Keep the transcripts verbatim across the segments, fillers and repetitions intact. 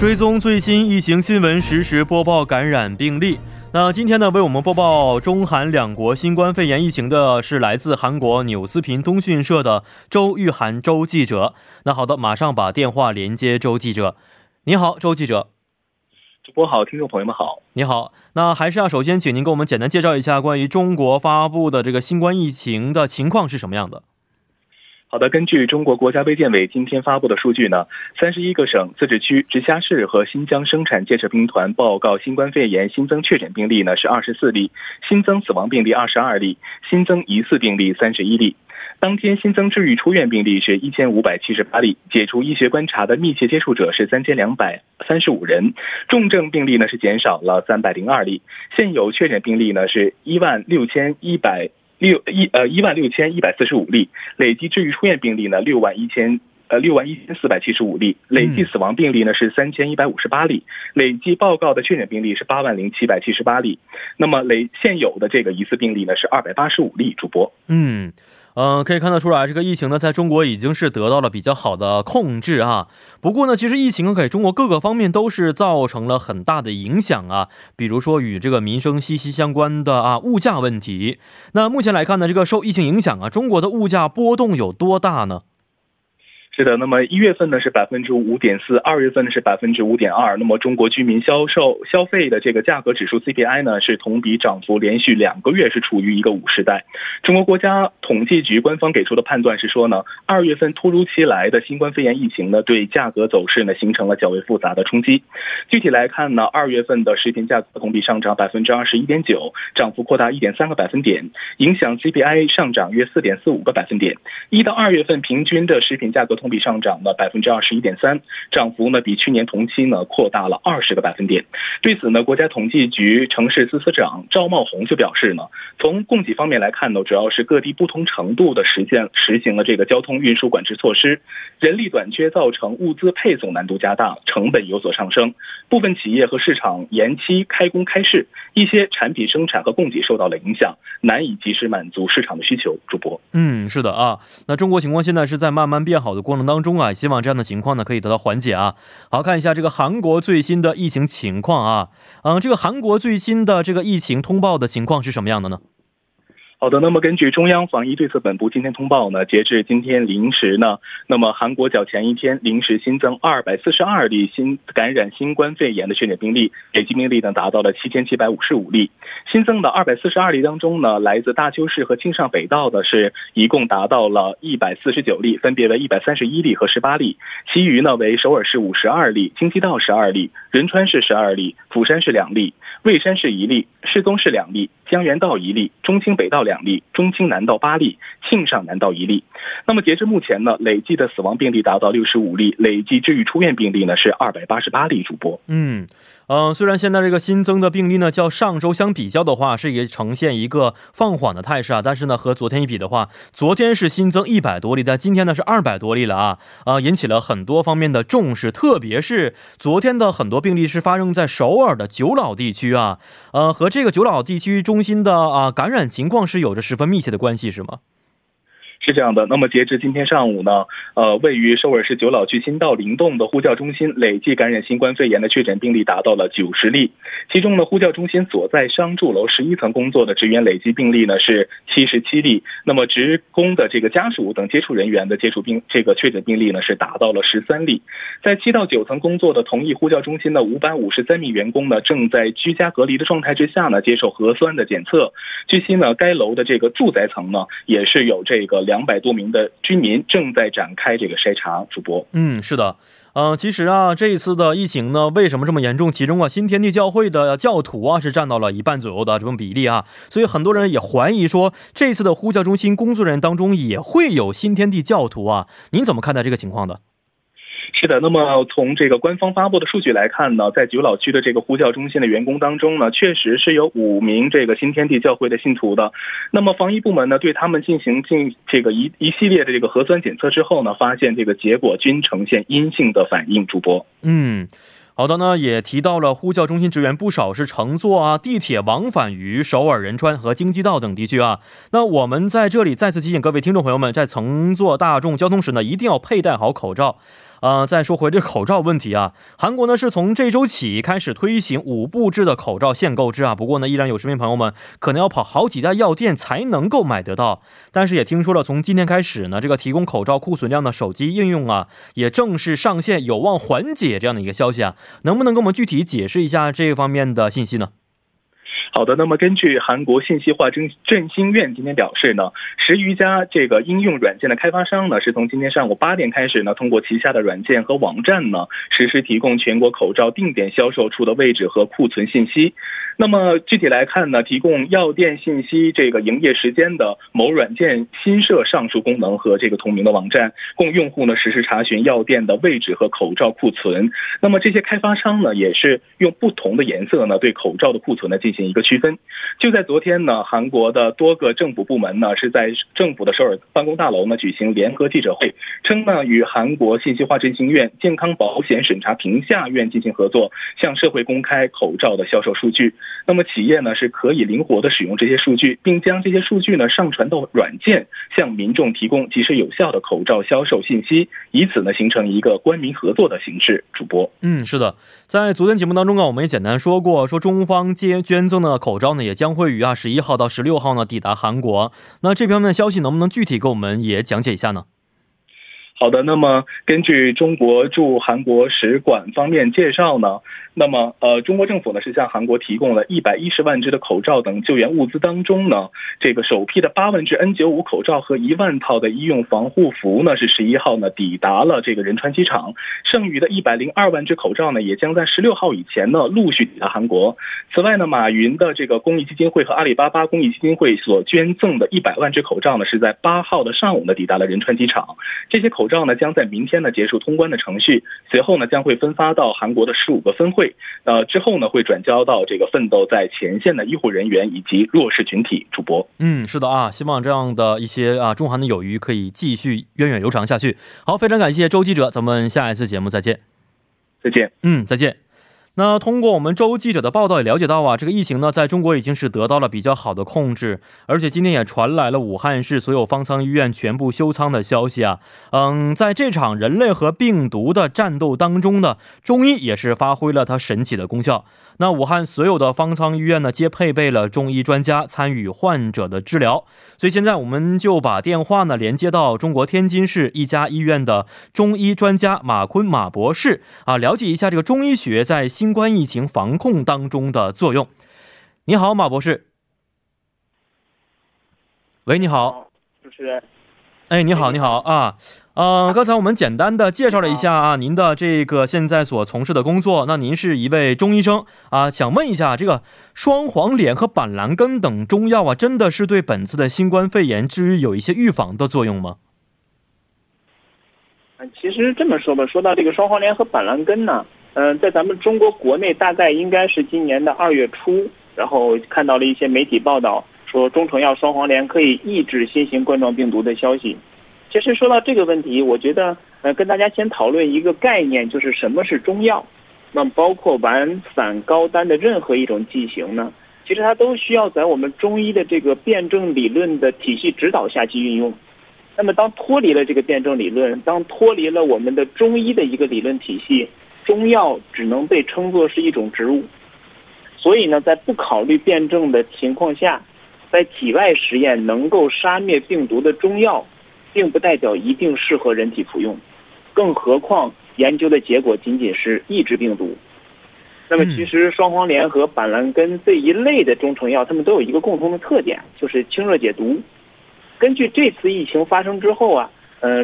追踪最新疫情新闻，实时播报感染病例。 那今天呢为我们播报中韩两国新冠肺炎疫情的是来自韩国纽斯平通讯社的周玉涵周记者。那好的，马上把电话连接周记者。你好周记者。 主播好，听众朋友们好。你好，那还是要首先请您给我们简单介绍一下关于中国发布的这个新冠疫情的情况是什么样的。 好的，根据中国国家卫健委今天发布的数据呢， 三十一个省、 自治区、 直辖市 和新疆生产建设兵团 报告新冠肺炎新增确诊病例呢 是二十四例， 新增死亡病例 二十二例， 新增疑似病例 三十一例。 当天新增治愈出院病例是 一千五百七十八例， 解除医学观察的密切接触者 是 三千二百三十五人， 重症病例呢 是减少了 三百零二例， 现有确诊病例呢 是 一万六千一百 一万六千一百四十五例， 累计治愈出院病例呢 六万一千 六万一千四百七十五例， 累计死亡病例呢 是 三千一百五十八例， 累计报告的确诊病例 是 八万零七百七十八例， 那么现有的这个疑似病例呢 是 二百八十五例。 主播 嗯 呃, 可以看得出来这个疫情呢在中国已经是得到了比较好的控制啊。 不过呢其实疫情给中国各个方面都是造成了很大的影响啊， 比如说与这个民生息息相关的啊， 物价问题。 那目前来看呢这个受疫情影响啊， 中国的物价波动有多大呢？ 是的，那么一月份呢 是 百分之五点四， 二月份呢 是 百分之五点二。 那么中国居民消费的这个价格指数 C P I 呢 是 同比涨幅连续两个月 是处于一个五十带。 中国国家统计局官方给出的判断是说呢， 二月份突如其来的新冠肺炎疫情呢 对价格走势呢 形成了较为复杂的冲击。 具体来看呢， 二月份的 食品价格同比上涨 百分之二十一点九， 涨幅扩大 一点三个百分点， 影响 C P I 上涨约 四点四五个百分点。 一到二月份平均的食品价格同 同比上涨了 百分之二十一点三， 涨幅呢比去年同期呢扩大了 二十个百分点。 对此呢，国家统计局城市司司长赵茂宏就表示呢， 从供给方面来看呢， 主要是各地不同程度的实现实行了这个交通运输管制措施， 人力短缺造成物资配送难度加大， 成本有所上升， 部分企业和市场延期开工开市， 一些产品生产和供给受到了影响， 难以及时满足市场的需求。 主播 嗯， 是的啊， 那中国情况现在是在慢慢变好的过程 当中啊， 希望这样的情况呢可以得到缓解啊。 好，看一下这个韩国最新的疫情情况啊。 嗯，这个韩国最新的这个疫情通报的情况是什么样的呢？ 好的，那么根据中央防疫对策本部今天通报呢， 截至今天零时呢， 那么韩国较前一天零时新增 二百四十二例 新感染新冠肺炎的确诊病例， 累计病例呢 达到了 七千七百五十五例。 新增的 二百四十二例 当中呢， 来自大邱市和庆尚北道的 是一共达到了 一百四十九例， 分别为 一百三十一例 和 十八例， 其余呢 为 首尔市五十二例， 京畿道十二例， 仁川市十二例， 釜山市两例， 蔚山市一例， 世宗市两例， 江原道一例， 中清北道两例， 中清南道八例， 庆尚南道一例。 那么截至目前呢， 累计的死亡病例 达到六十五例， 累计治愈出院病例呢 是 二百八十八例。 主播 嗯 呃, 虽然现在这个新增的病例呢 较上周相比较的话 是也呈现一个放缓的态势啊， 但是呢和昨天一比的话， 昨天是新增 一百多例， 但今天呢 是 二百多例了啊， 呃, 引起了很多方面的重视。 特别是昨天的很多病例是发生在首尔的九老地区啊， 呃, 和这个九老地区中 中心的啊感染情况是有着十分密切的关系，是吗？ 是这样的， 那么截至今天上午呢， 呃， 位于首尔市九老区新道灵洞的呼叫中心， 累计感染新冠肺炎的确诊病例 达到了九十例， 其中呢呼叫中心所在商住楼 十一层工作的职员 累计病例呢 是 七十七例， 那么职工的这个家属等接触人员的接触病这个确诊病例呢 是 达到了十三例。 在 七到九层工作的同一呼叫中心的 五百五十三名员工呢 正在居家隔离的状态之下呢 接受核酸的检测。 据悉呢， 该楼的这个住宅层呢 也是有这个 两百多名的居民 正在展开这个筛查。 主播 嗯， 是的。 呃, 其实啊这一次的疫情呢 为什么这么严重， 其中啊 新天地教会的教徒啊 是占到了一半左右的这种比例啊， 所以很多人也怀疑说 这次的呼叫中心工作人员当中也会有新天地教徒啊， 您怎么看待这个情况的？ 是的，那么从这个官方发布的数据来看呢， 在九老区的这个呼叫中心的员工当中呢， 确实是有五名这个新天地教会的信徒的。 那么防疫部门呢 对他们进行这个一系列的这个核酸检测之后呢， 发现这个结果均呈现阴性的反应。 主播 嗯， 好的呢，也提到了呼叫中心职员不少是乘坐啊 地铁往返于首尔、仁川和京畿道等地区啊。 那我们在这里再次提醒各位听众朋友们，在乘坐大众交通时呢，一定要佩戴好口罩。再说回这口罩问题啊，韩国呢是从这周起开始推行五步制的口罩限购制啊，不过呢依然有市民朋友们可能要跑好几家药店才能够买得到。但是也听说了从今天开始呢，这个提供口罩库存量的手机应用啊也正式上线有望缓解这样的一个消息啊，能不能跟我们具体解释一下这方面的信息呢？ 好的，那么根据韩国信息化证券新院今天表示呢，十余家这个应用软件的开发商呢，是从今天上午八点开始呢，通过旗下的软件和网站呢，实时提供全国口罩定点销售处的位置和库存信息。 那么具体来看呢，提供药店信息这个营业时间的某软件新设上述功能和这个同名的网站，共用户呢实时查询药店的位置和口罩库存。那么这些开发商呢也是用不同的颜色呢对口罩的库存呢进行一个区分。就在昨天呢，韩国的多个政府部门呢是在政府的首尔办公大楼呢举行联合记者会，称呢与韩国信息化振兴院健康保险审查评价院进行合作，向社会公开口罩的销售数据。 那么企业呢是可以灵活的使用这些数据，并将这些数据呢上传到软件，向民众提供及时有效的口罩销售信息，以此呢形成一个官民合作的形式。主播，嗯，是的，在昨天节目当中啊，我们也简单说过，说中方捐赠的口罩呢也将会于啊十一号到十六号呢抵达韩国。那这方面的消息能不能具体给我们也讲解一下呢？ 好的，那么根据中国驻韩国使馆方面介绍呢，那么呃中国政府呢是向韩国提供了一百一十万只的口罩等救援物资当中呢，这个首批的 八万只N九十五口罩和 一万套的 医用防护服呢，是 十一号呢 抵达了这个仁川机场， 剩余的 一百零二万只口罩呢 也将在 十六号以前呢 陆续抵达韩国。 此外呢，马云的这个公益基金会和 阿里巴巴公益基金会所捐赠的 一百万只口罩呢， 是在 八号的上午呢 抵达了仁川机场。 这些口罩呢 将在明天呢结束通关的程序， 随后呢将会分发到韩国的 十五个分会， 之后呢会转交到这个奋斗在前线的医护人员以及弱势群体。 主播，嗯，是的啊，希望这样的一些啊中韩的友谊可以继续源远流长下去。 好，非常感谢周记者， 咱们下一次节目再见。再见。嗯，再见。 那通过我们周记者的报道也了解到啊，这个疫情呢在中国已经是得到了比较好的控制，而且今天也传来了武汉市所有方舱医院全部休舱的消息啊。嗯，在这场人类和病毒的战斗当中的中医也是发挥了它神奇的功效。那武汉所有的方舱医院呢皆配备了中医专家参与患者的治疗，所以现在我们就把电话呢连接到中国天津市一家医院的中医专家马坤马博士啊，了解一下这个中医学在 新冠疫情防控当中的作用。您好，马博士。喂，你好。主持人。哎，你好，你好啊。呃，刚才我们简单的介绍了一下啊您的这个现在所从事的工作，那您是一位中医生啊，想问一下这个双黄连和板蓝根等中药啊，真的是对本次的新冠肺炎治愈有一些预防的作用吗？ 其实这么说吧，说到这个双黄连和板蓝根呢， 在咱们中国国内大概应该是今年的二月初， 然后看到了一些媒体报道说中成药双黄连可以抑制新型冠状病毒的消息。 其实说到这个问题，我觉得跟大家先讨论一个概念， 就是什么是中药。 那包括丸散膏丹的任何一种剂型呢， 其实它都需要在我们中医的这个辩证理论的体系指导下去运用。 那么当脱离了这个辩证理论， 当脱离了我们的中医的一个理论体系， 中药只能被称作是一种植物。 所以呢，在不考虑辩证的情况下， 在体外实验能够杀灭病毒的中药， 并不代表一定适合人体服用， 更何况研究的结果仅仅是抑制病毒。 那么其实双黄连和板蓝根这一类的中成药， 它们都有一个共同的特点， 就是清热解毒。 根据这次疫情发生之后啊，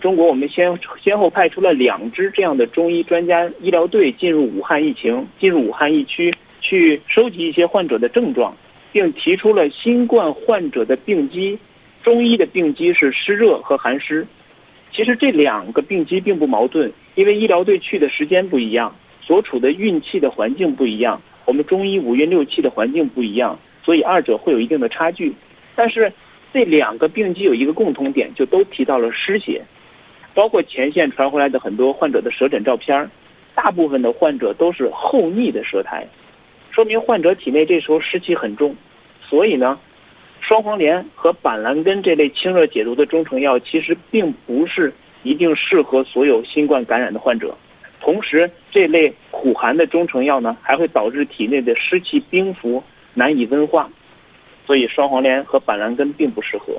中国我们先后派出了两支这样的中医专家医疗队进入武汉疫情进入武汉疫区去收集一些患者的症状， 并提出了新冠患者的病机。 中医的病机是湿热和寒湿， 其实这两个病机并不矛盾， 因为医疗队去的时间不一样， 所处的运气的环境不一样， 我们中医五运六气的环境不一样， 所以二者会有一定的差距。 但是这两个病机有一个共同点， 就都提到了湿邪。 包括前线传回来的很多患者的舌诊照片， 大部分的患者都是厚腻的舌苔， 说明患者体内这时候湿气很重。 所以呢，双黄连和板蓝根这类清热解毒的中成药，其实并不是一定适合所有新冠感染的患者。同时，这类苦寒的中成药呢，还会导致体内的湿气冰伏，难以温化，所以双黄连和板蓝根并不适合。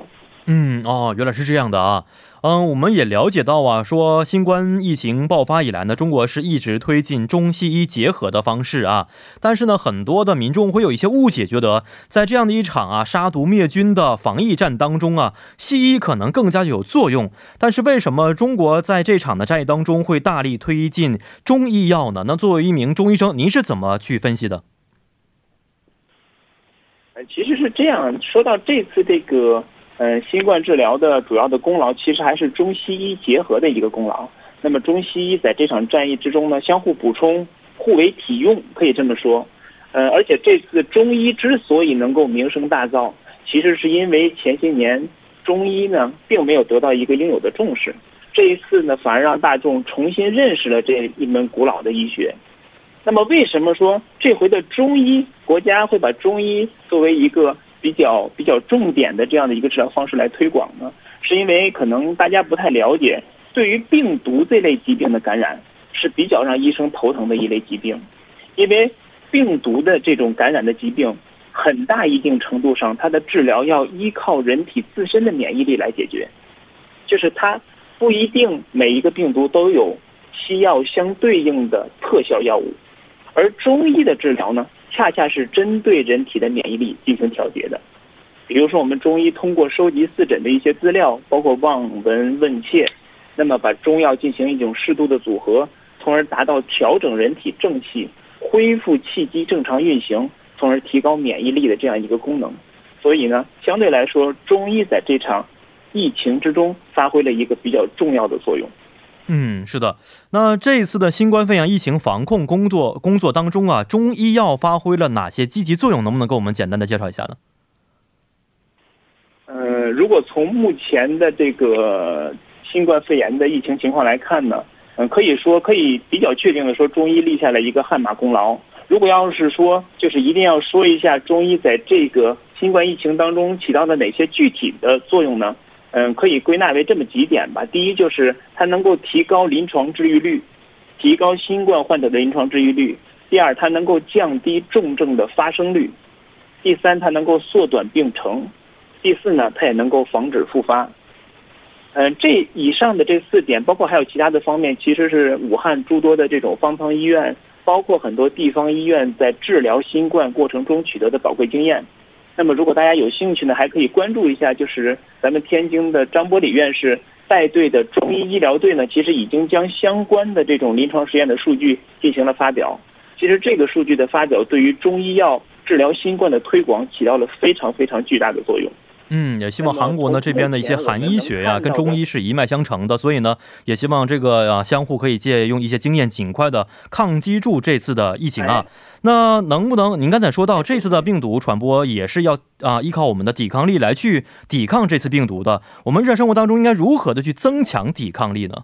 嗯，哦，原来是这样的啊。嗯，我们也了解到啊，说新冠疫情爆发以来呢，中国是一直推进中西医结合的方式啊。但是呢，很多的民众会有一些误解，觉得在这样的一场啊杀毒灭菌的防疫战当中啊，西医可能更加有作用。但是为什么中国在这场的战役当中会大力推进中医药呢？那作为一名中医生，您是怎么去分析的？其实是这样，说到这次这个。嗯，新冠治疗的主要的功劳其实还是中西医结合的一个功劳。那么中西医在这场战役之中呢，相互补充，互为体用，可以这么说。呃，而且这次中医之所以能够名声大噪，其实是因为前些年中医呢并没有得到一个应有的重视，这一次呢反而让大众重新认识了这一门古老的医学。那么为什么说这回的中医国家会把中医作为一个比较比较重点的这样的一个治疗方式来推广呢，是因为可能大家不太了解，对于病毒这类疾病的感染是比较让医生头疼的一类疾病，因为病毒的这种感染的疾病，很大一定程度上它的治疗要依靠人体自身的免疫力来解决，就是它不一定每一个病毒都有西药相对应的特效药物，而中医的治疗呢？恰恰是针对人体的免疫力进行调节的，比如说我们中医通过收集四诊的一些资料，包括望闻问切，那么把中药进行一种适度的组合，从而达到调整人体正气、恢复气机正常运行，从而提高免疫力的这样一个功能。所以呢，相对来说，中医在这场疫情之中发挥了一个比较重要的作用。嗯，是的。那这一次的新冠肺炎疫情防控工作工作当中啊，中医药发挥了哪些积极作用？能不能给我们简单的介绍一下呢？呃，如果从目前的这个新冠肺炎的疫情情况来看呢，嗯、呃，可以说可以比较确定的说，中医立下了一个汗马功劳。如果要是说，就是一定要说一下中医在这个新冠疫情当中起到的哪些具体的作用呢？嗯，可以归纳为这么几点吧。第一就是它能够提高临床治愈率，提高新冠患者的临床治愈率。第二，它能够降低重症的发生率。第三，它能够缩短病程。第四呢，它也能够防止复发。嗯，这以上的这四点，包括还有其他的方面，其实是武汉诸多的这种方舱医院，包括很多地方医院在治疗新冠过程中取得的宝贵经验。那么如果大家有兴趣呢，还可以关注一下，就是咱们天津的张伯礼院士带队的中医医疗队呢，其实已经将相关的这种临床实验的数据进行了发表。其实这个数据的发表对于中医药治疗新冠的推广起到了非常非常巨大的作用。嗯，也希望韩国呢这边的一些韩医学呀、啊，跟中医是一脉相承的，所以呢，也希望这个啊相互可以借用一些经验，尽快的抗击住这次的疫情啊。那能不能您刚才说到这次的病毒传播也是要啊依靠我们的抵抗力来去抵抗这次病毒的？我们日常生活当中应该如何的去增强抵抗力呢？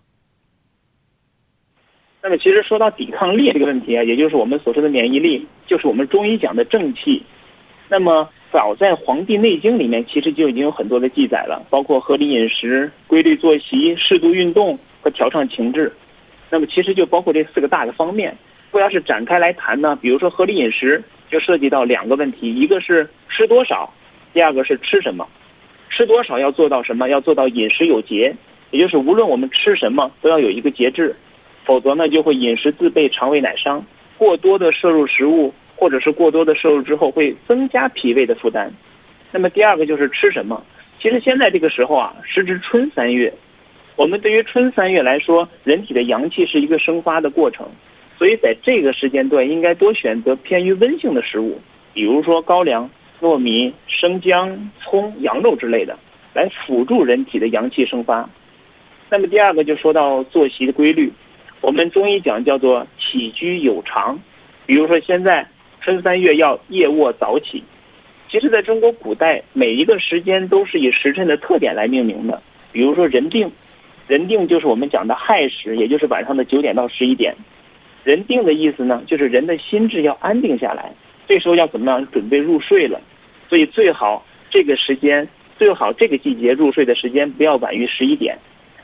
那么其实说到抵抗力这个问题啊，也就是我们所说的免疫力，就是我们中医讲的正气。那么早在《黄帝内经》里面，其实就已经有很多的记载了，包括合理饮食、规律作息、适度运动和调畅情志。那么其实就包括这四个大的方面。如果要是展开来谈呢，比如说合理饮食就涉及到两个问题，一个是吃多少，第二个是吃什么。吃多少要做到什么？要做到饮食有节，也就是无论我们吃什么都要有一个节制，否则呢就会饮食自备，肠胃乃伤。过多的摄入食物，或者是过多的摄入之后会增加脾胃的负担。那么第二个就是吃什么。其实现在这个时候啊，时值春三月，我们对于春三月来说，人体的阳气是一个生发的过程，所以在这个时间段应该多选择偏于温性的食物，比如说高粱、糯米、生姜、葱、羊肉之类的，来辅助人体的阳气生发。那么第二个就说到作息的规律，我们中医讲叫做起居有常，比如说现在春三月要夜卧早起。其实在中国古代，每一个时间都是以时辰的特点来命名的，比如说人定，人定就是我们讲的亥时，也就是晚上的九点到十一点。人定的意思呢，就是人的心智要安定下来，这时候要怎么样准备入睡了，所以最好这个时间，最好这个季节入睡的时间不要晚于十一点。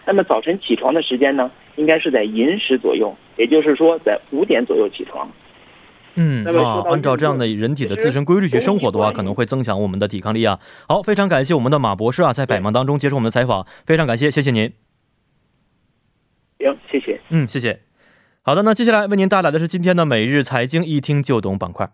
那么早晨起床的时间呢，应该是在寅时左右，也就是说在五点左右起床。嗯啊，按照这样的人体的自身规律去生活的话，可能会增强我们的抵抗力啊。好，非常感谢我们的马博士啊，在百忙当中接受我们的采访，非常感谢，谢谢您。行，谢谢。嗯，谢谢。好的，那接下来为您带来的是今天的每日财经一听就懂板块。